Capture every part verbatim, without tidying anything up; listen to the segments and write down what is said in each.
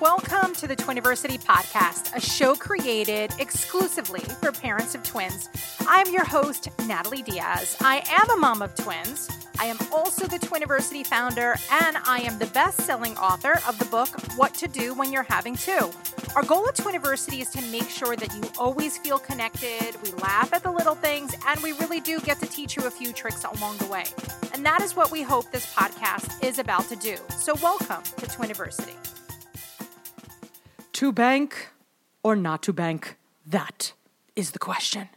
Welcome to the Twiniversity podcast, a show created exclusively for parents of twins. I'm your host, Natalie Diaz. I am a mom of twins. I am also the Twiniversity founder, and I am the best-selling author of the book, What to Do When You're Having Two. Our goal at Twiniversity is to make sure that you always feel connected, we laugh at the little things, and we really do get to teach you a few tricks along the way. And that is what we hope this podcast is about to do. So welcome to Twiniversity. To bank or not to bank, that is the question.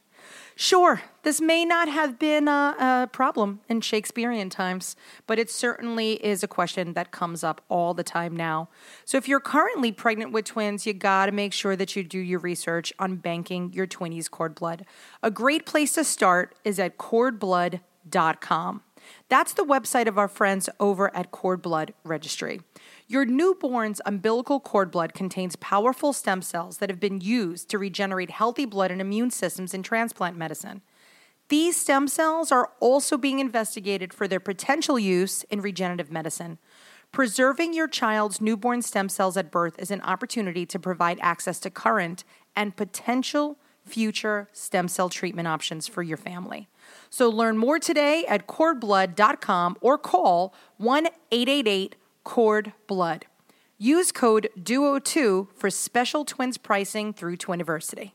Sure, this may not have been a, a problem in Shakespearean times, but it certainly is a question that comes up all the time now. So if you're currently pregnant with twins, you got to make sure that you do your research on banking your twinnies cord blood. A great place to start is at cord blood dot com. That's the website of our friends over at Cord Blood Registry. Your newborn's umbilical cord blood contains powerful stem cells that have been used to regenerate healthy blood and immune systems in transplant medicine. These stem cells are also being investigated for their potential use in regenerative medicine. Preserving your child's newborn stem cells at birth is an opportunity to provide access to current and potential future stem cell treatment options for your family. So learn more today at cord blood dot com or call one eight eight eight cord blood. Use code D U O two for special twins pricing through Twiniversity.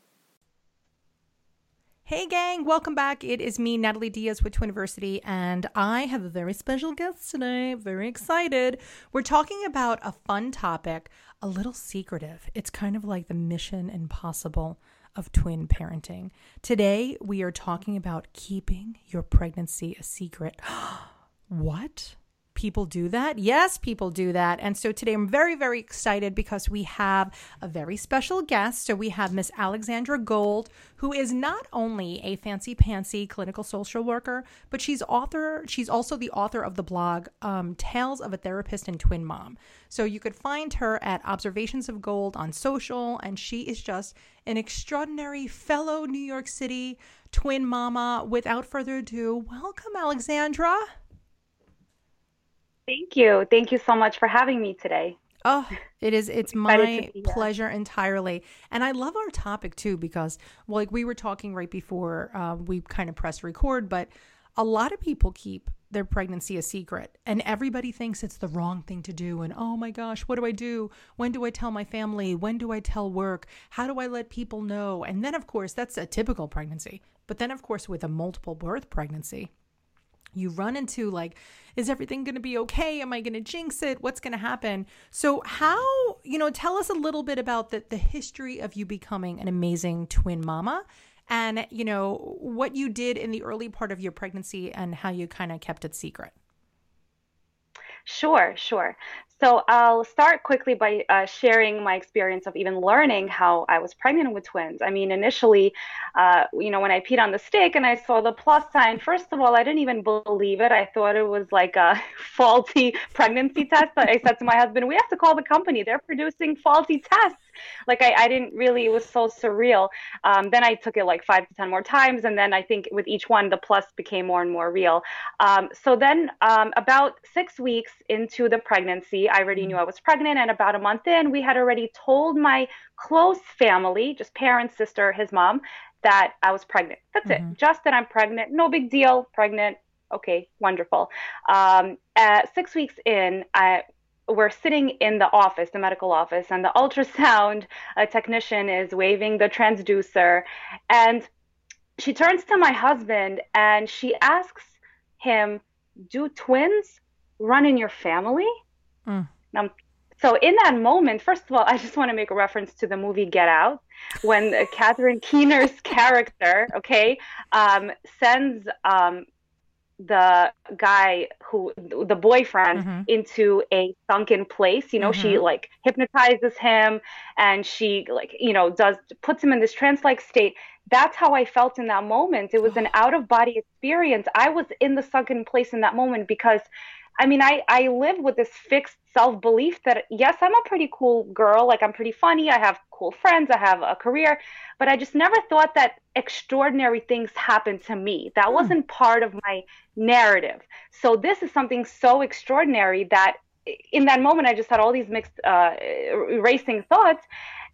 Hey gang, welcome back. It is me, Natalie Diaz with Twiniversity, and I have a very special guest today. Very excited. We're talking about a fun topic, a little secretive. It's kind of like the Mission Impossible of twin parenting. Today, we are talking about keeping your pregnancy a secret. What? People do that? Yes, people do that. And so today I'm very, very excited because we have a very special guest. So we have Miss Alexandra Gold, who is not only a fancy pantsy clinical social worker, but she's author. She's also the author of the blog um, Tales of a Therapist and Twin Mom. So you could find her at Observations of Gold on social, and she is just an extraordinary fellow New York City twin mama. Without further ado, welcome, Alexandra. Thank you. Thank you so much for having me today. Oh, it is. It's my pleasure entirely. And I love our topic too, because well, like we were talking right before uh, we kind of pressed record, but a lot of people keep their pregnancy a secret and everybody thinks it's the wrong thing to do. And oh my gosh, what do I do? When do I tell my family? When do I tell work? How do I let people know? And then of course, that's a typical pregnancy. But then of course, with a multiple birth pregnancy, you run into like, is everything going to be okay? Am I going to jinx it? What's going to happen? So how, you know, tell us a little bit about the, the history of you becoming an amazing twin mama and, you know, what you did in the early part of your pregnancy and how you kind of kept it secret. Sure, sure. So I'll start quickly by uh, sharing my experience of even learning how I was pregnant with twins. I mean, initially, uh, you know, when I peed on the stick and I saw the plus sign, first of all, I didn't even believe it. I thought it was like a faulty pregnancy test. I said to my husband, we have to call the company. They're producing faulty tests. Like I, I didn't really, it was so surreal. Um, then I took it like five to ten more times. And then I think with each one, the plus became more and more real. Um, so then um, about six weeks into the pregnancy, I already knew I was pregnant. And about a month in, we had already told my close family, just parents, sister, his mom, that I was pregnant. That's mm-hmm. it. Just that I'm pregnant. No big deal. Pregnant. Okay. Wonderful. Um, at six weeks in, I we're sitting in the office, the medical office, and the ultrasound uh, technician is waving the transducer. And she turns to my husband and she asks him, do twins run in your family? Mm. And so in that moment, first of all, I just want to make a reference to the movie Get Out, when uh, Catherine Keener's character, okay, um, sends um, the guy who the boyfriend mm-hmm. into a sunken place, you know, mm-hmm. she like hypnotizes him and she like, you know, does puts him in this trance-like state. That's how I felt in that moment. It was an out-of-body experience. I was in the sunken place in that moment because I mean, I, I live with this fixed self-belief that, yes, I'm a pretty cool girl. Like, I'm pretty funny. I have cool friends. I have a career. But I just never thought that extraordinary things happened to me. That mm. wasn't part of my narrative. So this is something so extraordinary that in that moment, I just had all these mixed, uh, racing thoughts.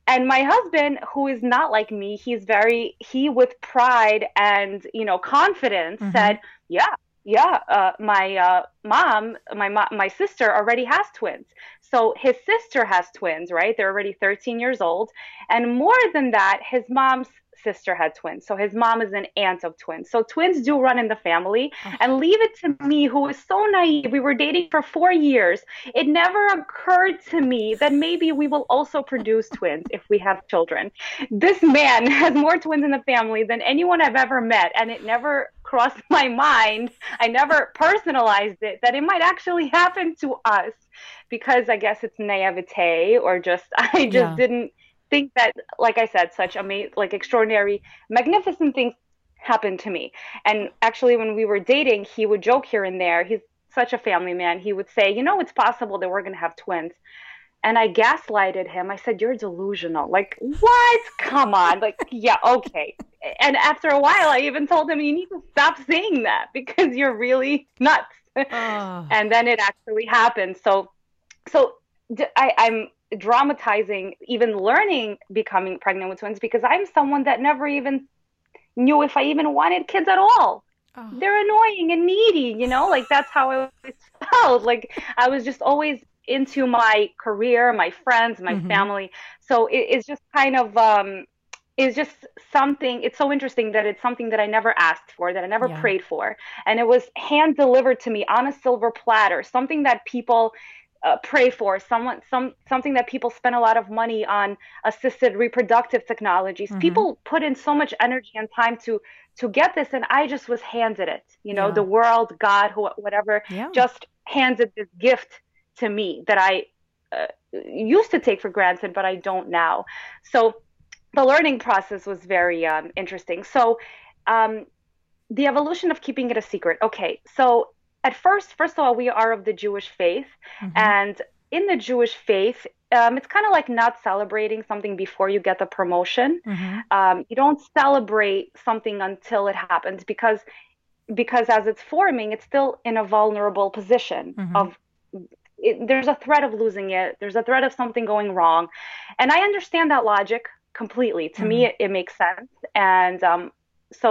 And my husband, who is not like me, he's very, he with pride and, you know, confidence mm-hmm. said, yeah, yeah, uh, my uh, mom, my mo- my sister already has twins. So his sister has twins, right? They're already thirteen years old. And more than that, his mom's sister had twins. So his mom is an aunt of twins. So twins do run in the family. Okay. And leave it to me, who was so naive. We were dating for four years. It never occurred to me that maybe we will also produce twins if we have children. This man has more twins in the family than anyone I've ever met. And it never crossed my mind. I never personalized it, that it might actually happen to us, because I guess it's naivete, or just, I just yeah. didn't think that, like I said, such amazing, like extraordinary, magnificent things happened to me. And actually, when we were dating, he would joke here and there. He's such a family man. He would say, you know, it's possible that we're going to have twins. And I gaslighted him. I said, you're delusional. Like, what? Come on. Like, yeah, okay. And after a while, I even told him, you need to stop saying that, because you're really nuts. Oh. And then it actually happened. So, so I, I'm dramatizing even learning becoming pregnant with twins, because I'm someone that never even knew if I even wanted kids at all. Oh. They're annoying and needy, you know, like that's how I felt. Like I was just always into my career, my friends, my mm-hmm. family. So it, it's just kind of, um, it's just something, it's so interesting that it's something that I never asked for, that I never yeah. prayed for. And it was hand delivered to me on a silver platter, something that people Uh, pray for, someone, some something that people spend a lot of money on, assisted reproductive technologies. Mm-hmm. People put in so much energy and time to to get this, and I just was handed it. You know, yeah. the world, God, who, whatever, yeah. just handed this gift to me that I uh, used to take for granted, but I don't now. So the learning process was very um, interesting. So um, the evolution of keeping it a secret. Okay, so. At first, first of all, we are of the Jewish faith. Mm-hmm. And in the Jewish faith, um, it's kind of like not celebrating something before you get the promotion. Mm-hmm. Um, you don't celebrate something until it happens, because because as it's forming, it's still in a vulnerable position. Mm-hmm. of it, there's a threat of losing it. There's a threat of something going wrong. And I understand that logic completely. To mm-hmm. me, it, it makes sense. And um, so,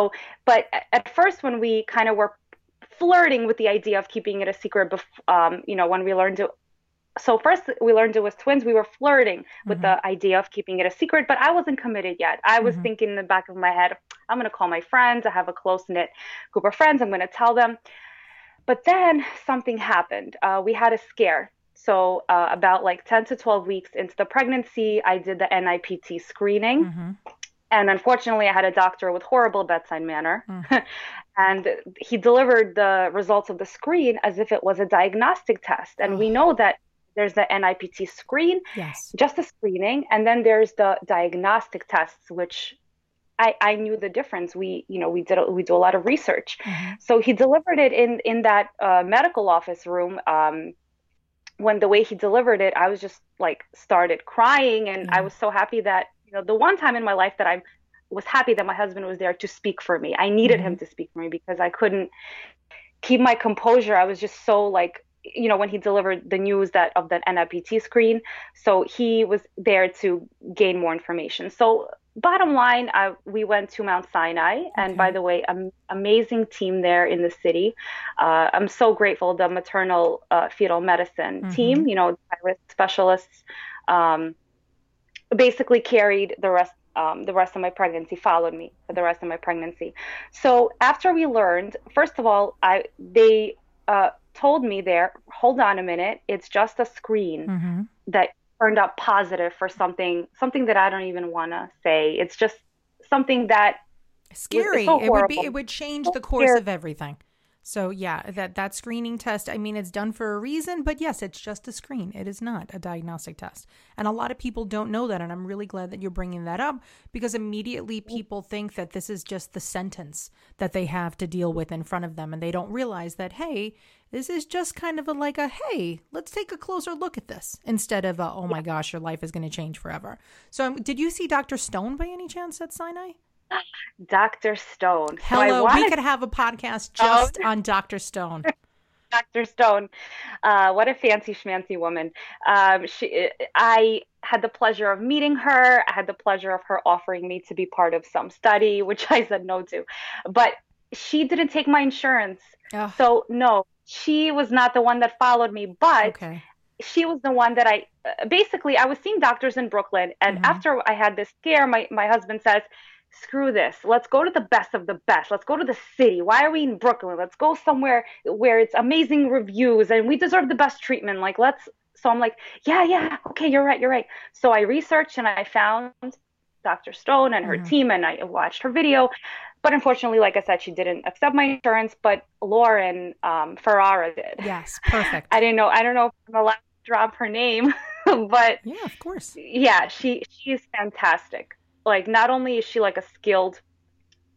but at first, when we kind of were flirting with the idea of keeping it a secret, bef- um, you know, when we learned to, so first we learned it was twins, we were flirting mm-hmm. with the idea of keeping it a secret, but I wasn't committed yet. I was mm-hmm. thinking in the back of my head, I'm going to call my friends. I have a close knit group of friends. I'm going to tell them. But then something happened. Uh, we had a scare. So uh, about like ten to twelve weeks into the pregnancy, I did the N I P T screening. Mm-hmm. And unfortunately, I had a doctor with horrible bedside manner. Mm. And he delivered the results of the screen as if it was a diagnostic test. And oh. we know that there's the N I P T screen, yes. just the screening. And then there's the diagnostic tests, which I, I knew the difference. We, you know, we did, we do a lot of research. Mm-hmm. So he delivered it in, in that uh, medical office room. Um, when the way he delivered it, I was just like started crying. And mm. I was so happy that, you know, the one time in my life that I was happy that my husband was there to speak for me. I needed mm-hmm. him to speak for me, because I couldn't keep my composure. I was just so like, you know, when he delivered the news that of that N I P T screen, so he was there to gain more information. So bottom line, I, we went to Mount Sinai. Okay. And by the way, an amazing team there in the city. Uh, I'm so grateful, the maternal uh, fetal medicine mm-hmm. team, you know, high-risk specialists, um, basically carried the rest, um, the rest of my pregnancy, followed me for the rest of my pregnancy. So after we learned, first of all, I, they, uh, told me there, hold on a minute. It's just a screen mm-hmm. that turned up positive for something, something that I don't even want to say. It's just something that scary. Was, so it would be, it would change so the course scary. Of everything. So yeah, that, that screening test, I mean, it's done for a reason, but yes, it's just a screen. It is not a diagnostic test. And a lot of people don't know that. And I'm really glad that you're bringing that up, because immediately people think that this is just the sentence that they have to deal with in front of them. And they don't realize that, hey, this is just kind of a, like a, hey, let's take a closer look at this, instead of, a, oh my gosh, your life is going to change forever. So um, did you see Doctor Stone by any chance at Sinai? Doctor Stone. Hello, so I wanted- we could have a podcast just oh. on Doctor Stone. Doctor Stone. Uh, what a fancy schmancy woman. Um, she, I had the pleasure of meeting her. I had the pleasure of her offering me to be part of some study, which I said no to. But she didn't take my insurance. Oh. So no, she was not the one that followed me, but okay. She was the one that I, basically I was seeing doctors in Brooklyn. And mm-hmm. after I had this scare, my, my husband says, screw this. Let's go to the best of the best. Let's go to the city. Why are we in Brooklyn? Let's go somewhere where it's amazing reviews and we deserve the best treatment. Like, let's, so I'm like, yeah, yeah. Okay. You're right. You're right. So I researched and I found Doctor Stone and her mm-hmm. team, and I watched her video. But unfortunately, like I said, she didn't accept my insurance, but Lauren um, Ferrara did. Yes. Perfect. I didn't know. I don't know if I'm allowed to drop her name, but yeah, of course. Yeah. She, she's fantastic. Like, not only is she like a skilled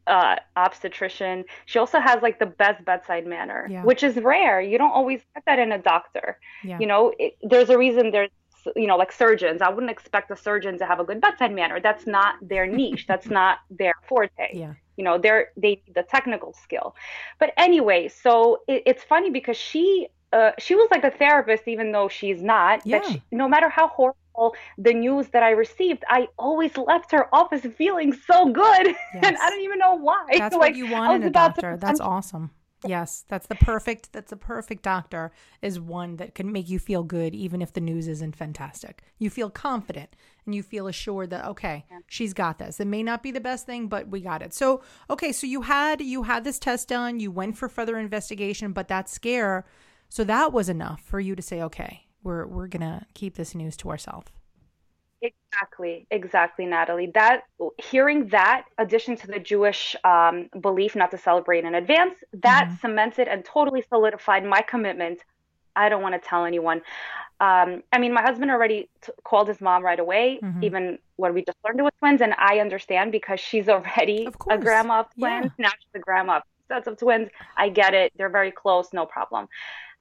uh, obstetrician, she also has like the best bedside manner, yeah. which is rare. You don't always get that in a doctor. Yeah. You know, it, there's a reason there's, you know, like surgeons, I wouldn't expect a surgeon to have a good bedside manner. That's not their niche. That's not their forte. Yeah. You know, they're, they, the technical skill. But anyway, so it, it's funny because she, uh, she was like a therapist, even though she's not, yeah. but she, no matter how horrible the news that I received, I always left her office feeling so good. Yes. And I don't even know why. That's like, what you want in a doctor. To... That's awesome. Yes. That's the perfect, that's the perfect doctor is one that can make you feel good. Even if the news isn't fantastic, you feel confident and you feel assured that, okay, yeah. she's got this. It may not be the best thing, but we got it. So, okay. So you had, you had this test done, you went for further investigation, but that scare. So that was enough for you to say, okay, we're we're going to keep this news to ourselves. Exactly. Exactly, Natalie. That hearing that, addition to the Jewish um, belief not to celebrate in advance, that mm-hmm. cemented and totally solidified my commitment. I don't want to tell anyone. Um, I mean, my husband already t- called his mom right away, mm-hmm. even when we just learned it was twins. And I understand because she's already a grandma of twins. Yeah. Now she's a grandma of sets of twins. I get it. They're very close. No problem.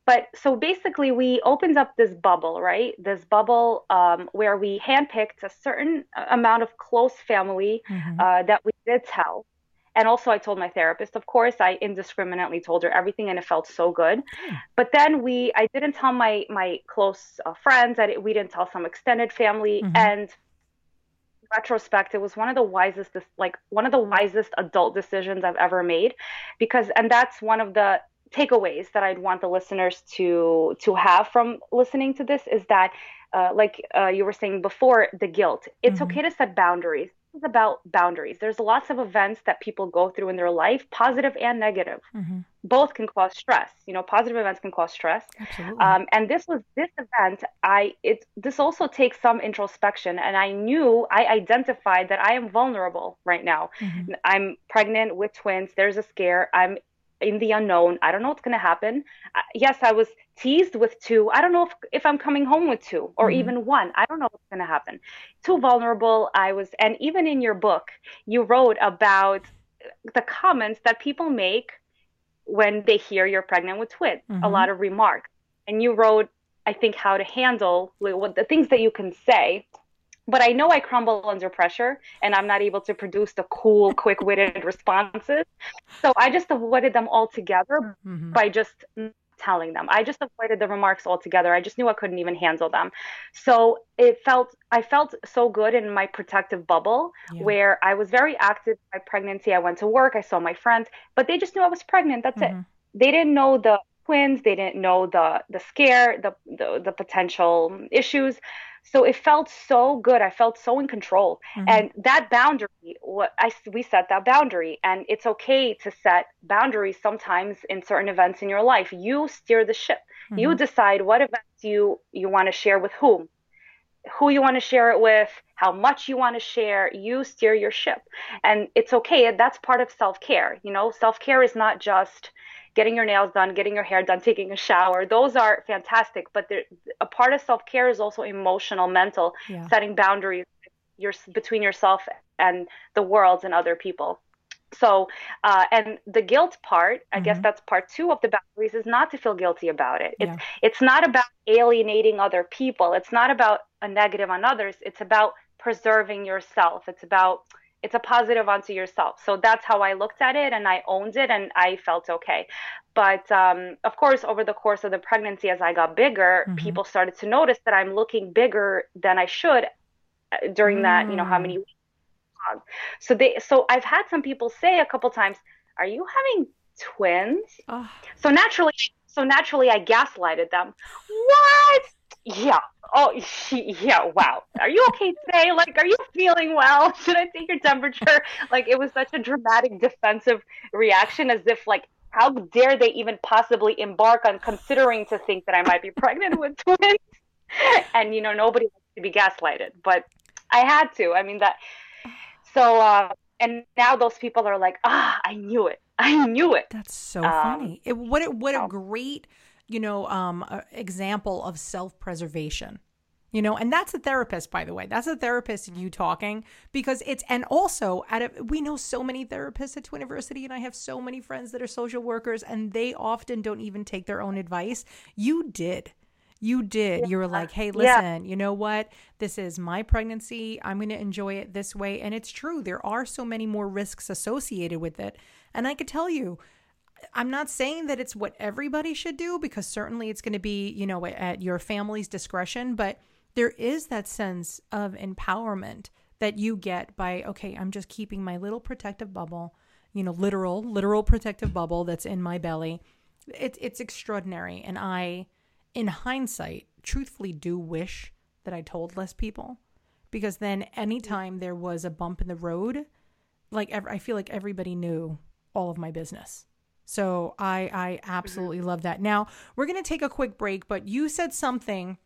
But so basically we opened up this bubble, right? This bubble um, where we handpicked a certain amount of close family mm-hmm. uh, that we did tell. And also I told my therapist, of course, I indiscriminately told her everything and it felt so good. Mm. But then we, I didn't tell my, my close uh, friends, I, we didn't tell some extended family. Mm-hmm. And in retrospect, it was one of the wisest, like one of the wisest adult decisions I've ever made because, and that's one of the takeaways that I'd want the listeners to to have from listening to this is that, uh, like uh, you were saying before, the guilt. It's mm-hmm. okay to set boundaries. This is about boundaries. There's lots of events that people go through in their life, positive and negative. Mm-hmm. Both can cause stress. You know, positive events can cause stress. Absolutely. Um, and this was this event. I it this also takes some introspection. And I knew I identified that I am vulnerable right now. Mm-hmm. I'm pregnant with twins. There's a scare. I'm in the unknown. I don't know what's going to happen. Uh, yes, I was teased with two. I don't know if, if I'm coming home with two or mm-hmm. even one. I don't know what's going to happen. Too vulnerable. I was, and even in your book, you wrote about the comments that people make when they hear you're pregnant with twins, mm-hmm. a lot of remarks. And you wrote, I think, how to handle like, what the things that you can say. But I know I crumble under pressure and I'm not able to produce the cool, quick-witted responses. So I just avoided them altogether mm-hmm. by just telling them. I just avoided the remarks altogether. I just knew I couldn't even handle them. So it felt I felt so good in my protective bubble yeah. where I was very active in my pregnancy. I went to work. I saw my friends. But they just knew I was pregnant. That's mm-hmm. it. They didn't know the twins. They didn't know the the scare, the, the, the potential issues. So it felt so good. I felt so in control. Mm-hmm. And that boundary, what I, we set that boundary. And it's okay to set boundaries sometimes in certain events in your life. You steer the ship. Mm-hmm. You decide what events you, you want to share with whom, who you want to share it with, how much you want to share. You steer your ship. And it's okay. That's part of self-care. You know, self-care is not just getting your nails done, getting your hair done, taking a shower. Those are fantastic. But there, a part of self-care is also emotional, mental, yeah. setting boundaries your, between yourself and the world and other people. So, uh, and the guilt part, I mm-hmm. guess that's part two of the boundaries, is not to feel guilty about it. It's, yeah. it's not about alienating other people. It's not about a negative on others. It's about preserving yourself. It's about it's a positive onto yourself. So that's how I looked at it, and I owned it, and I felt okay. But um, of course, over the course of the pregnancy, as I got bigger, mm-hmm. people started to notice that I'm looking bigger than I should during mm. that, you know, how many weeks. So they, so I've had some people say a couple times, "Are you having twins?" Oh. So naturally, so naturally, I gaslighted them. What? Yeah. Oh, she, yeah. Wow. Are you okay today? Like, are you feeling well? Should I take your temperature? Like, it was such a dramatic defensive reaction, as if like, how dare they even possibly embark on considering to think that I might be pregnant with twins? And you know, nobody wants to be gaslighted, but I had to. I mean that. So, uh, and now those people are like, ah, I knew it. I knew it. That's so um, funny. It, what a, what a great, you know, um, example of self-preservation, you know, and that's a therapist, by the way, that's a therapist, you talking, because it's, and also out of, we know so many therapists at Twiniversity, and I have so many friends that are social workers, and they often don't even take their own advice. You did. You did. Yeah. You were like, hey, listen, yeah. you know what? This is my pregnancy. I'm going to enjoy it this way. And it's true. There are so many more risks associated with it. And I could tell you, I'm not saying that it's what everybody should do, because certainly it's going to be, you know, at your family's discretion. But there is that sense of empowerment that you get by, okay, I'm just keeping my little protective bubble, you know, literal, literal protective bubble that's in my belly. It, it's extraordinary. And I... in hindsight, truthfully do wish that I told less people, because then anytime there was a bump in the road, like ev- I feel like everybody knew all of my business. So I, I absolutely love that. Now we're going to take a quick break, but you said something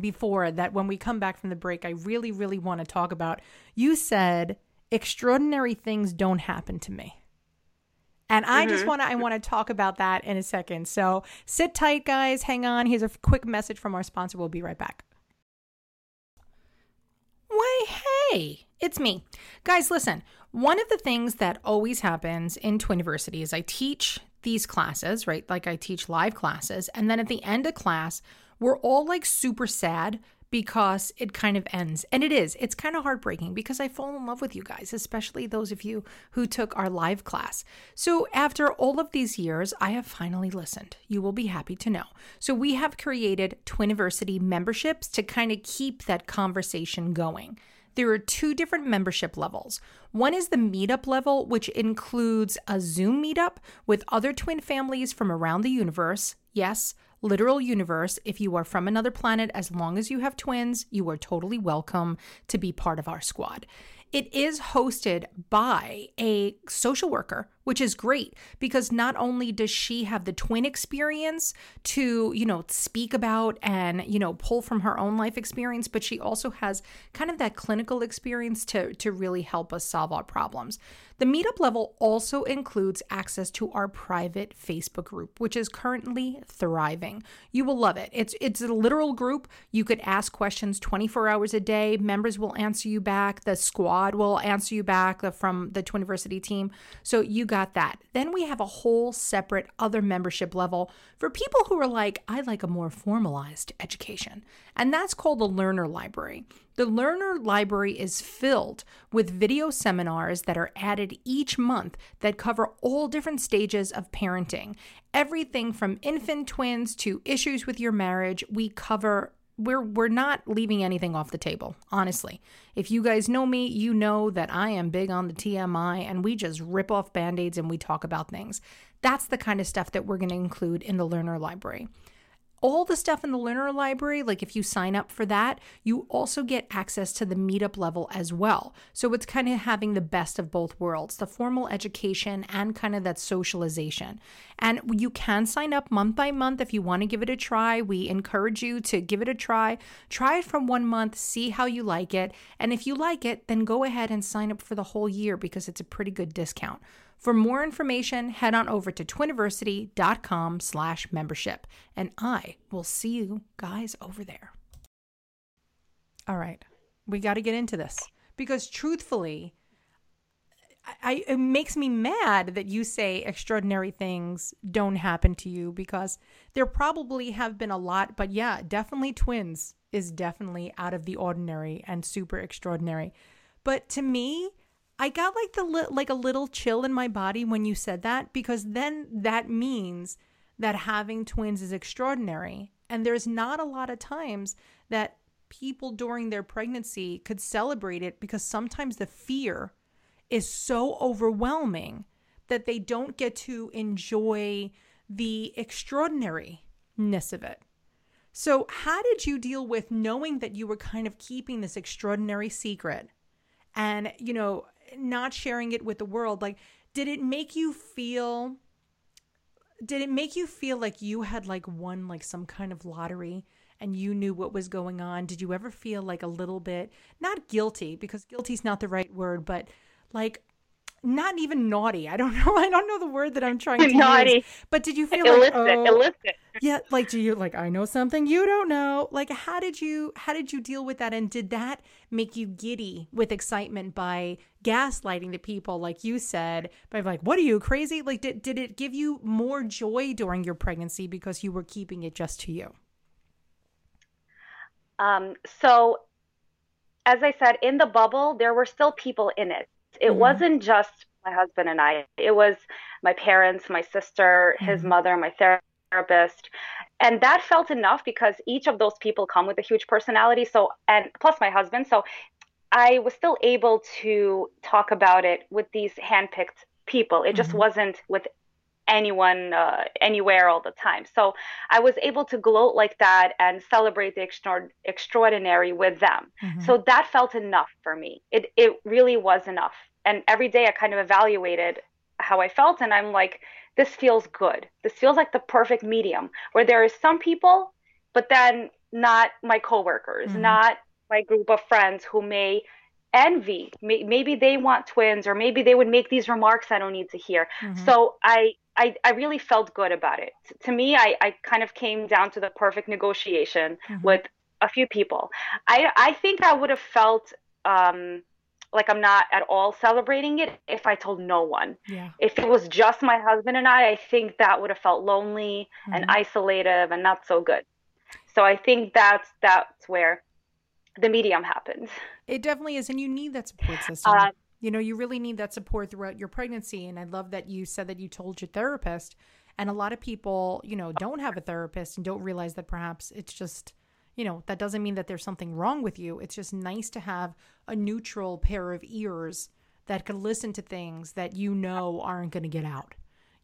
before that when we come back from the break, I really, really want to talk about. You said extraordinary things don't happen to me. And I mm-hmm. just want to, I want to talk about that in a second. So sit tight, guys. Hang on. Here's a quick message from our sponsor. We'll be right back. Why, hey, it's me. Guys, listen, one of the things that always happens in Twiniversity is I teach these classes, right? Like I teach live classes. And then at the end of class, we're all like super sad because it kind of ends. And it is. It's kind of heartbreaking because I fall in love with you guys, especially those of you who took our live class. So after all of these years, I have finally listened. You will be happy to know. So we have created Twiniversity memberships to kind of keep that conversation going. There are two different membership levels. One is the meetup level, which includes a Zoom meetup with other twin families from around the universe. Yes, literal universe. If you are from another planet, as long as you have twins, you are totally welcome to be part of our squad. It is hosted by a social worker, which is great because not only does she have the twin experience to, you know, speak about and, you know, pull from her own life experience, but she also has kind of that clinical experience to, to really help us solve our problems. The meetup level also includes access to our private Facebook group, which is currently thriving. You will love it. It's, it's a literal group. You could ask questions twenty-four hours a day. Members will answer you back. The squad will answer you back from the Twiniversity team. So you got that. Then we have a whole separate other membership level for people who are like, I like a more formalized education. And that's called the Learner Library. The Learner Library is filled with video seminars that are added each month that cover all different stages of parenting. Everything from infant twins to issues with your marriage. We cover We're we're not leaving anything off the table, honestly. If you guys know me, you know that I am big on the T M I, and we just rip off Band-Aids and we talk about things. That's the kind of stuff that we're going to include in the Learner Library. All the stuff in the Learner Library, like if you sign up for that, you also get access to the meetup level as well. So it's kind of having the best of both worlds, the formal education and kind of that socialization. And you can sign up month by month if you want to give it a try. We encourage you to give it a try. Try it for one month, see how you like it. And if you like it, then go ahead and sign up for the whole year because it's a pretty good discount. For more information, head on over to twiniversity.com slash membership, and I will see you guys over there. All right, we got to get into this because truthfully, I, it makes me mad that you say extraordinary things don't happen to you because there probably have been a lot, but yeah, definitely twins is definitely out of the ordinary and super extraordinary. But to me, I got like the li- like a little chill in my body when you said that, because then that means that having twins is extraordinary. And there's not a lot of times that people during their pregnancy could celebrate it, because sometimes the fear is so overwhelming that they don't get to enjoy the extraordinariness of it. So how did you deal with knowing that you were kind of keeping this extraordinary secret and, you know, not sharing it with the world? Like, did it make you feel, did it make you feel like you had like won like some kind of lottery and you knew what was going on? Did you ever feel like a little bit, not guilty, because guilty is not the right word, but like not even naughty. I don't know. I don't know the word that I'm trying to naughty. use. But did you feel illicit, like, oh, illicit. yeah, like, do you like, I know something you don't know. Like, how did you, how did you deal with that? And did that make you giddy with excitement by gaslighting the people, like you said, by like, what are you, crazy? Like, did, did it give you more joy during your pregnancy because you were keeping it just to you? Um, so as I said, in the bubble, there were still people in it. It mm-hmm. wasn't just my husband and I. It was my parents, my sister, mm-hmm. his mother, my therapist. And that felt enough, because each of those people come with a huge personality. So, and plus my husband. So I was still able to talk about it with these handpicked people. It mm-hmm. just wasn't with anyone, uh, anywhere all the time. So I was able to gloat like that and celebrate the extra- extraordinary with them. Mm-hmm. So that felt enough for me. It it really was enough. And every day I kind of evaluated how I felt, and I'm like, this feels good. This feels like the perfect medium, where there is some people, but then not my coworkers, mm-hmm. not my group of friends who may envy. May- maybe they want twins, or maybe they would make these remarks I don't need to hear. Mm-hmm. So I I, I really felt good about it. T- to me, I, I kind of came down to the perfect negotiation mm-hmm. with a few people. I, I think I would have felt um, like I'm not at all celebrating it if I told no one. Yeah. If it was just my husband and I, I think that would have felt lonely mm-hmm. and isolative and not so good. So I think that's that's where the medium happens. It definitely is. And you need that support system. Um, You know, you really need that support throughout your pregnancy. And I love that you said that you told your therapist. And a lot of people, you know, don't have a therapist and don't realize that perhaps it's just, you know, that doesn't mean that there's something wrong with you. It's just nice to have a neutral pair of ears that can listen to things that you know aren't going to get out.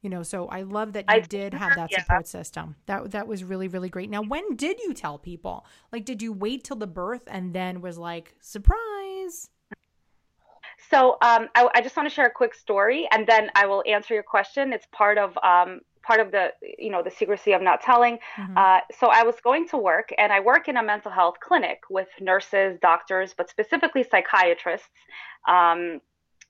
You know, so I love that you I, did have that yeah. support system. That that was really, really great. Now, when did you tell people? Like, did you wait till the birth and then was like, surprise? So um, I, I just want to share a quick story, and then I will answer your question. It's part of um, part of the, you know, the secrecy of not telling. Mm-hmm. Uh, so I was going to work, and I work in a mental health clinic with nurses, doctors, but specifically psychiatrists um,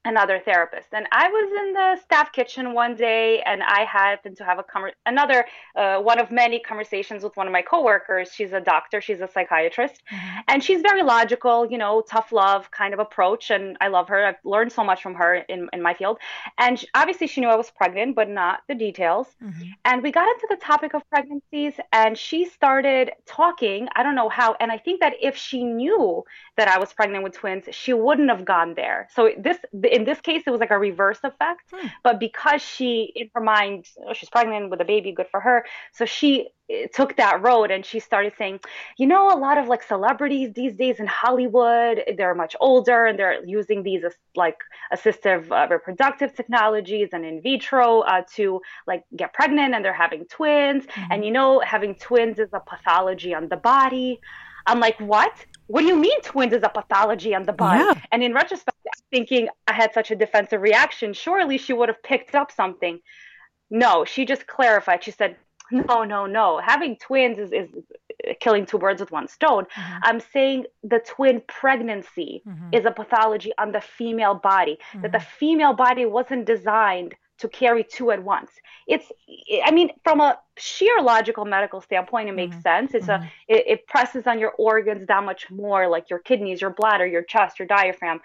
and other therapists. And I was in the staff kitchen one day, and I happened to have a com- another uh, one of many conversations with one of my coworkers. She's a doctor, she's a psychiatrist, mm-hmm. and she's very logical, you know, tough love kind of approach. And I love her. I've learned so much from her in, in my field. And she, obviously she knew I was pregnant, but not the details. Mm-hmm. And we got into the topic of pregnancies, and she started talking. I don't know how. And I think that if she knew that I was pregnant with twins, she wouldn't have gone there. So this, in this case, it was like a reverse effect, hmm. but because she, in her mind, oh, she's pregnant with a baby, good for her. So she took that road, and she started saying, you know, a lot of like celebrities these days in Hollywood, they're much older, and they're using these like assistive uh, reproductive technologies and in vitro uh, to like get pregnant, and they're having twins. Mm-hmm. And, you know, having twins is a pathology on the body. I'm like, what? What do you mean twins is a pathology on the body? Yeah. And in retrospect, I'm thinking I had such a defensive reaction. Surely she would have picked up something. No, she just clarified. She said, no, no, no. Having twins is, is killing two birds with one stone. Mm-hmm. I'm saying the twin pregnancy mm-hmm. is a pathology on the female body, mm-hmm. that the female body wasn't designed to carry two at once. It's, I mean, from a sheer logical medical standpoint, it makes mm-hmm. sense. It's mm-hmm. a, it, it presses on your organs that much more, like your kidneys, your bladder, your chest, your diaphragm.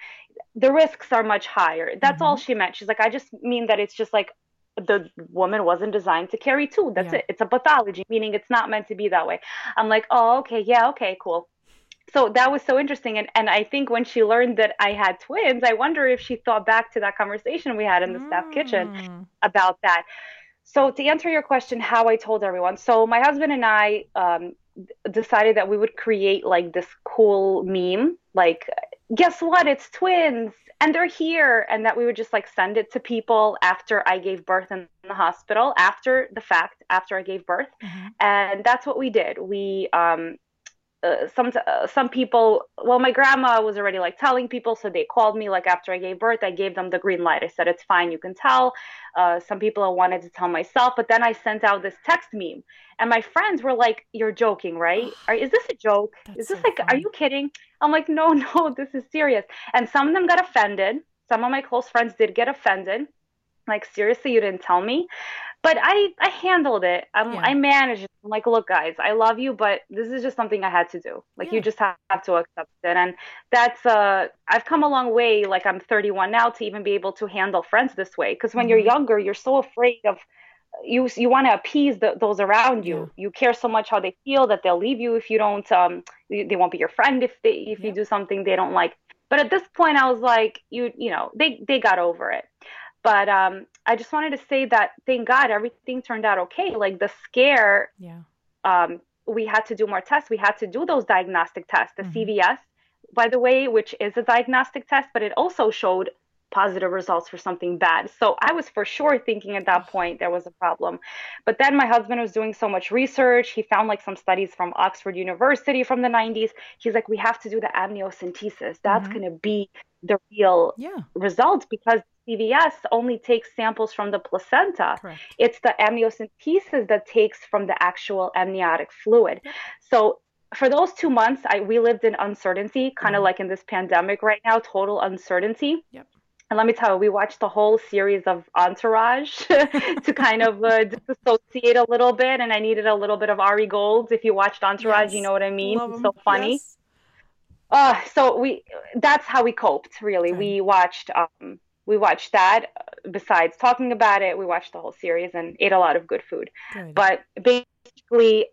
The risks are much higher. That's mm-hmm. all she meant. She's like, I just mean that it's just like the woman wasn't designed to carry two. That's yeah. it. It's a pathology, meaning it's not meant to be that way. I'm like, oh, okay. Yeah. Okay, cool. so that was so interesting. And, and I think when she learned that I had twins, I wonder if she thought back to that conversation we had in the mm. staff kitchen about that. So to answer your question, how I told everyone. So my husband and I um, decided that we would create like this cool meme, like, guess what? It's twins and they're here. And that we would just like send it to people after I gave birth in the hospital, after the fact, after I gave birth. Mm-hmm. And that's what we did. We, um, Uh, some uh, some people, well, my grandma was already like telling people, so they called me like after I gave birth. I gave them the green light. I said, it's fine, you can tell. Uh, some people I wanted to tell myself, but then I sent out this text meme, and my friends were like, "You're joking, right? Are, is this a joke? That's is this so like, funny. Are you kidding?" I'm like, "No, no, this is serious." And some of them got offended. Some of my close friends did get offended, like, seriously, you didn't tell me. But I, I handled it. I'm, yeah. I managed it. I'm like, look, guys, I love you, but this is just something I had to do. Like, yeah. you just have to accept it. And that's, uh, I've come a long way. Like, I'm thirty-one now to even be able to handle friends this way. Because when mm-hmm. you're younger, you're so afraid of, you you want to appease the, those around you. Yeah. You care so much how they feel that they'll leave you if you don't, um, they won't be your friend if they if yeah. you do something they don't like. But at this point, I was like, you you know, they, they got over it. But um, I just wanted to say that, thank God, everything turned out okay. Like the scare, yeah. um, we had to do more tests. We had to do those diagnostic tests, the mm-hmm. C V S, by the way, which is a diagnostic test, but it also showed positive results for something bad. So I was for sure thinking at that point there was a problem. But then my husband was doing so much research. He found like some studies from Oxford University from the nineties. He's like, we have to do the amniocentesis. That's mm-hmm. going to be the real yeah. results, because C V S only takes samples from the placenta. Correct. It's the amniocentesis that takes from the actual amniotic fluid. Yeah. So for those two months, I we lived in uncertainty, kind of yeah. like in this pandemic right now, total uncertainty. Yep. And let me tell you, we watched the whole series of Entourage to kind of uh, disassociate a little bit. And I needed a little bit of Ari Gold. If you watched Entourage, yes. you know what I mean? Love it's so him. Funny. Yes. Uh, so we that's how we coped, really. Okay. We watched... Um, We watched that. Besides talking about it, we watched the whole series and ate a lot of good food. Good. But basically,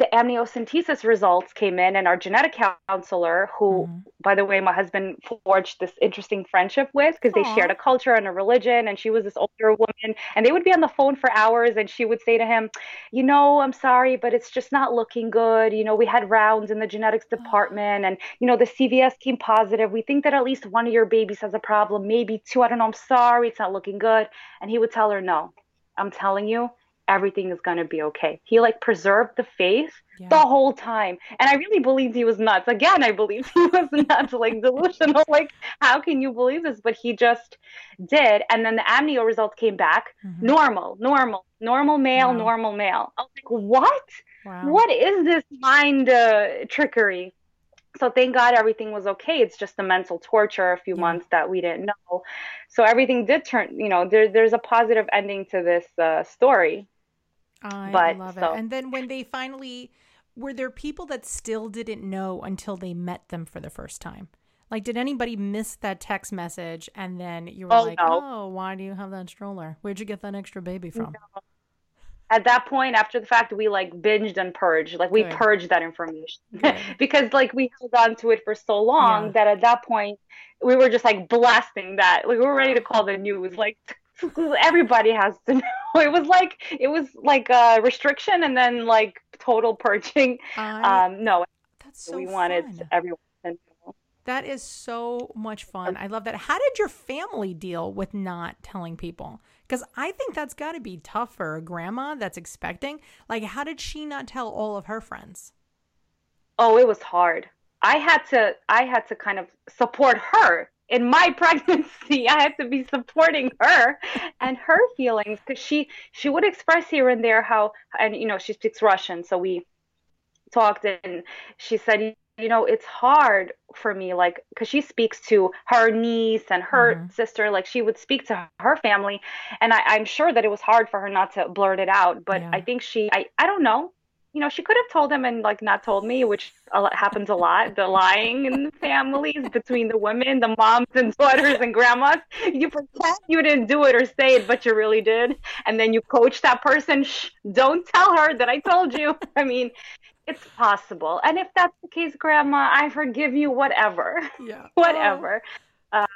the amniocentesis results came in, and our genetic counselor, who, mm-hmm. by the way, my husband forged this interesting friendship with, because they shared a culture and a religion, and she was this older woman, and they would be on the phone for hours, and she would say to him, you know, I'm sorry, but it's just not looking good. You know, we had rounds in the genetics department, and, you know, the C V S came positive. We think that at least one of your babies has a problem, maybe two. I don't know. I'm sorry. It's not looking good. And he would tell her, no, I'm telling you, everything is going to be okay. He like preserved the faith yeah. the whole time. And I really believed he was nuts. Again, I believed he was nuts, like delusional. Like, how can you believe this? But he just did. And then the amnio results came back. Mm-hmm. Normal, normal, normal male, wow. normal male. I was like, what? Wow. What is this mind uh, trickery? So thank God everything was okay. It's just the mental torture a few yeah. months that we didn't know. So everything did turn, you know, there, there's a positive ending to this uh, story. I but, love it. So. And then when they finally, were there people that still didn't know until they met them for the first time? Like, did anybody miss that text message? And then you were oh, like, no. oh, why do you have that stroller? Where'd you get that extra baby from? No. At that point, after the fact, we like binged and purged. Like we Good. purged that information because like we held on to it for so long yeah. that at that point we were just like blasting that. Like we were ready to call the news. Like everybody has to know. It was like it was like a restriction and then like total purging. I, um no that's so we fun. Wanted everyone to know. That is so much fun. I love that. How did your family deal with not telling people? Because I think that's got to be tough for a grandma that's expecting. Like, how did she not tell all of her friends? Oh, it was hard. I had to I had to kind of support her in my pregnancy. I had to be supporting her and her feelings, because she she would express here and there how, and you know, she speaks Russian, so we talked, and she said, you know, it's hard for me, like, because she speaks to her niece and her mm-hmm. sister, like she would speak to her family, and I, I'm sure that it was hard for her not to blurt it out, but yeah. I think she I, I don't know. You know, she could have told them and like not told me, which a lot, happens a lot. The lying in the families between the women, the moms and daughters and grandmas. You pretend you didn't do it or say it, but you really did. And then you coach that person. Shh, don't tell her that I told you. I mean, It's possible. And if that's the case, Grandma, I forgive you, whatever. Yeah. whatever. Oh. Uh,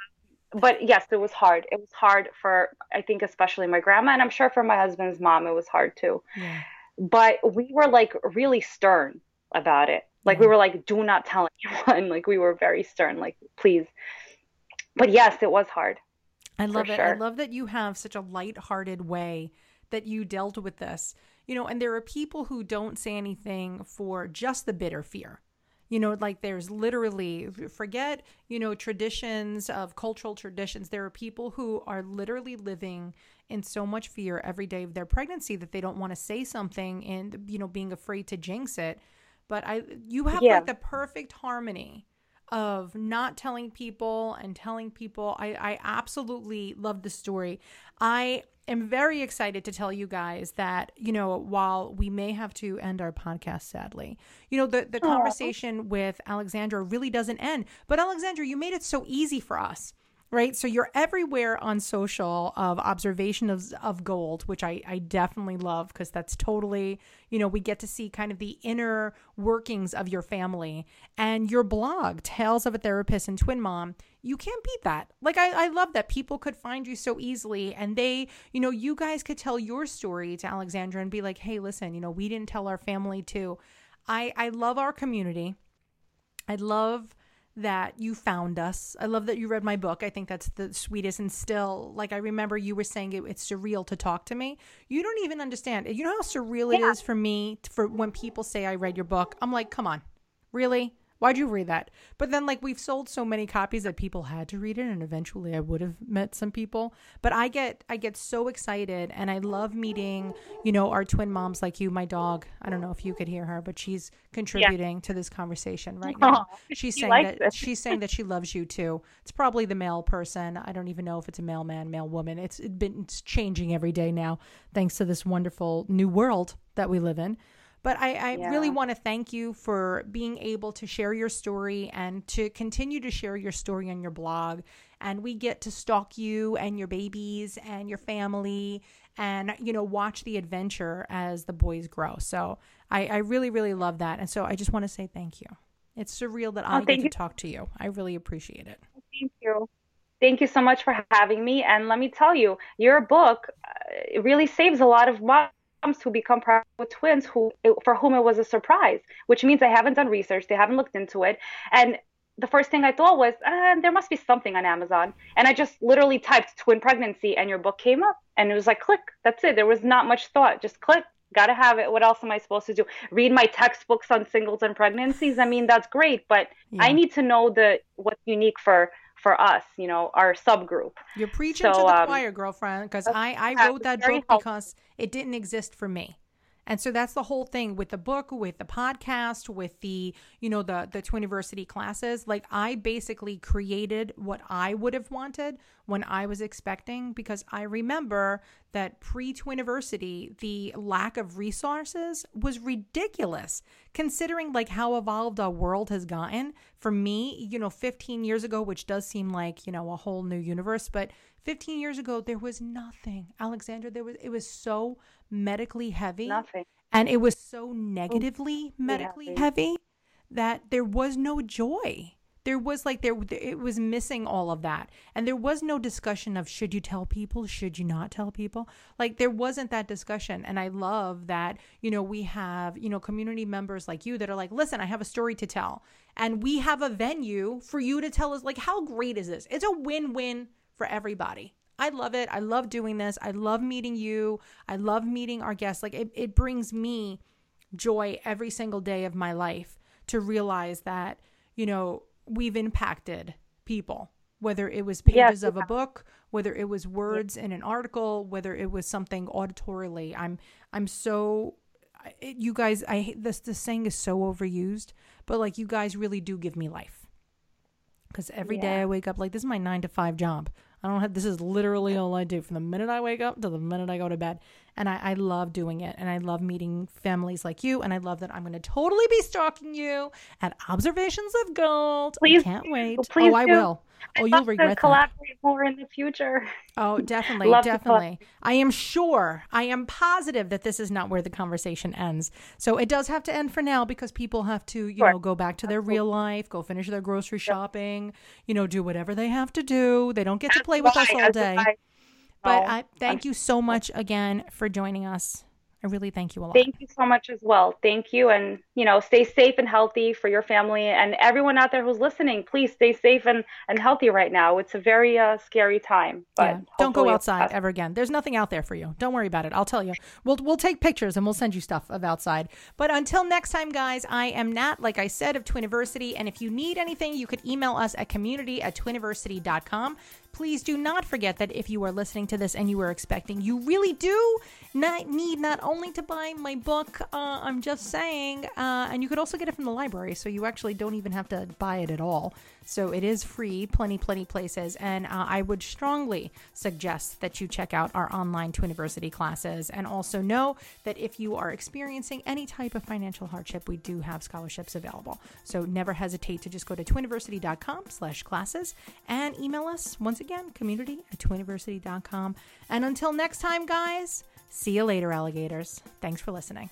but yes, it was hard. It was hard for, I think, especially my grandma. And I'm sure for my husband's mom, it was hard too. Yeah. But we were like really stern about it. Like yeah. we were like, do not tell anyone. Like we were very stern, like, please. But yes, it was hard. I love it. Sure. I love that you have such a lighthearted way that you dealt with this. You know, and there are people who don't say anything for just the bitter fear. You know, like there's literally, forget, you know, traditions of cultural traditions. There are people who are literally living in so much fear every day of their pregnancy that they don't want to say something and, you know, being afraid to jinx it. But I, you have yeah. like the perfect harmony of not telling people and telling people. I, I absolutely love the story. I am very excited to tell you guys that, you know, while we may have to end our podcast, sadly, you know, the, the conversation with Alexandra really doesn't end. But Alexandra, you made it so easy for us, right? So you're everywhere on social of Observations of, of Gold, which I, I definitely love, because that's totally, you know, we get to see kind of the inner workings of your family. And your blog, Tales of a Therapist and Twin Mom, you can't beat that. Like, I, I love that people could find you so easily, and they, you know, you guys could tell your story to Alexandra and be like, hey, listen, you know, we didn't tell our family too. I, I love our community. I love that you found us. I love that you read my book. I think that's the sweetest. And still, like, I remember you were saying it, it's surreal to talk to me. You don't even understand. You know how surreal yeah. it is for me for when people say I read your book. I'm like, come on, really? Why'd you read that? But then, like, we've sold so many copies that people had to read it, and eventually I would have met some people. But I get I get so excited, and I love meeting, you know, our twin moms like you. My dog, I don't know if you could hear her, but she's contributing yeah. to this conversation right now. Oh, she's she saying that it. she's saying that she loves you too. It's probably the male person. I don't even know if it's a male man, male woman. It's it been it's changing every day now, thanks to this wonderful new world that we live in. But I, I yeah. really want to thank you for being able to share your story and to continue to share your story on your blog. And we get to stalk you and your babies and your family and, you know, watch the adventure as the boys grow. So I, I really, really love that. And so I just want to say thank you. It's surreal that oh, I get you. to talk to you. I really appreciate it. Thank you. Thank you so much for having me. And let me tell you, your book uh, really saves a lot of money. Who become pregnant with twins who for whom it was a surprise, which means they haven't done research, they haven't looked into it. And the first thing I thought was, ah, there must be something on Amazon. And I just literally typed twin pregnancy and your book came up, and it was like, click, that's it. There was not much thought, just click, gotta have it. What else am I supposed to do? Read my textbooks on singles and pregnancies? I mean, that's great, but yeah. I need to know the what's unique for for us, you know, our subgroup. You're preaching so, to the um, choir, girlfriend, because I, I wrote that book helpful. because it didn't exist for me. And so that's the whole thing with the book, with the podcast, with the, you know, the, the Twiniversity classes. Like, I basically created what I would have wanted when I was expecting, because I remember that pre-Twiniversity, the lack of resources was ridiculous, considering like how evolved our world has gotten. For me, you know, fifteen years ago, which does seem like, you know, a whole new universe, but fifteen years ago, there was nothing. Alexandra, there was, it was so medically heavy. Nothing. And it was so negatively medically yeah. heavy that there was no joy. There was like, there, it was missing all of that. And there was no discussion of, should you tell people? Should you not tell people? Like, there wasn't that discussion. And I love that, you know, we have, you know, community members like you that are like, listen, I have a story to tell. And we have a venue for you to tell us. Like, how great is this? It's a win-win for everybody. I love it. I love doing this. I love meeting you. I love meeting our guests. Like, it, it brings me joy every single day of my life to realize that, you know, we've impacted people, whether it was pages yeah. of a book, whether it was words yeah. in an article, whether it was something auditorily. I'm, I'm so, you guys, I hate this, this saying is so overused, but like, you guys really do give me life. Because every yeah. day I wake up, like, this is my nine to five job. I don't have, this is literally all I do from the minute I wake up to the minute I go to bed. And I, I love doing it. And I love meeting families like you. And I love that I'm going to totally be stalking you at Observations of Gold. Please, I can't wait. Please oh, do. I will. Oh, you'll regret to collaborate that. More in the future. Oh, definitely. Love definitely. I am sure, I am positive that this is not where the conversation ends. So it does have to end for now because people have to, you sure. know, go back to their Absolutely. Real life, go finish their grocery shopping, yep. you know, do whatever they have to do. They don't get That's to play with why. Us all That's day. Why. But I thank you so much again for joining us. I really thank you a lot. Thank you so much as well. Thank you. And, you know, stay safe and healthy for your family and everyone out there who's listening. Please stay safe and, and healthy right now. It's a very uh, scary time. But yeah. Don't go outside ever again. There's nothing out there for you. Don't worry about it. I'll tell you. We'll we'll take pictures and we'll send you stuff of outside. But until next time, guys, I am Nat, like I said, of Twiniversity. And if you need anything, you could email us at community at twiniversity dot com. Please do not forget that if you are listening to this and you were expecting, you really do not need not only to buy my book, uh, I'm just saying, uh, and you could also get it from the library, so you actually don't even have to buy it at all. So it is free, plenty, plenty places, and uh, I would strongly suggest that you check out our online Twiniversity classes, and also know that if you are experiencing any type of financial hardship, we do have scholarships available. So never hesitate to just go to twiniversity dot com slash classes and email us once again, community at twiniversity dot com. And until next time, guys, see you later, alligators. Thanks for listening.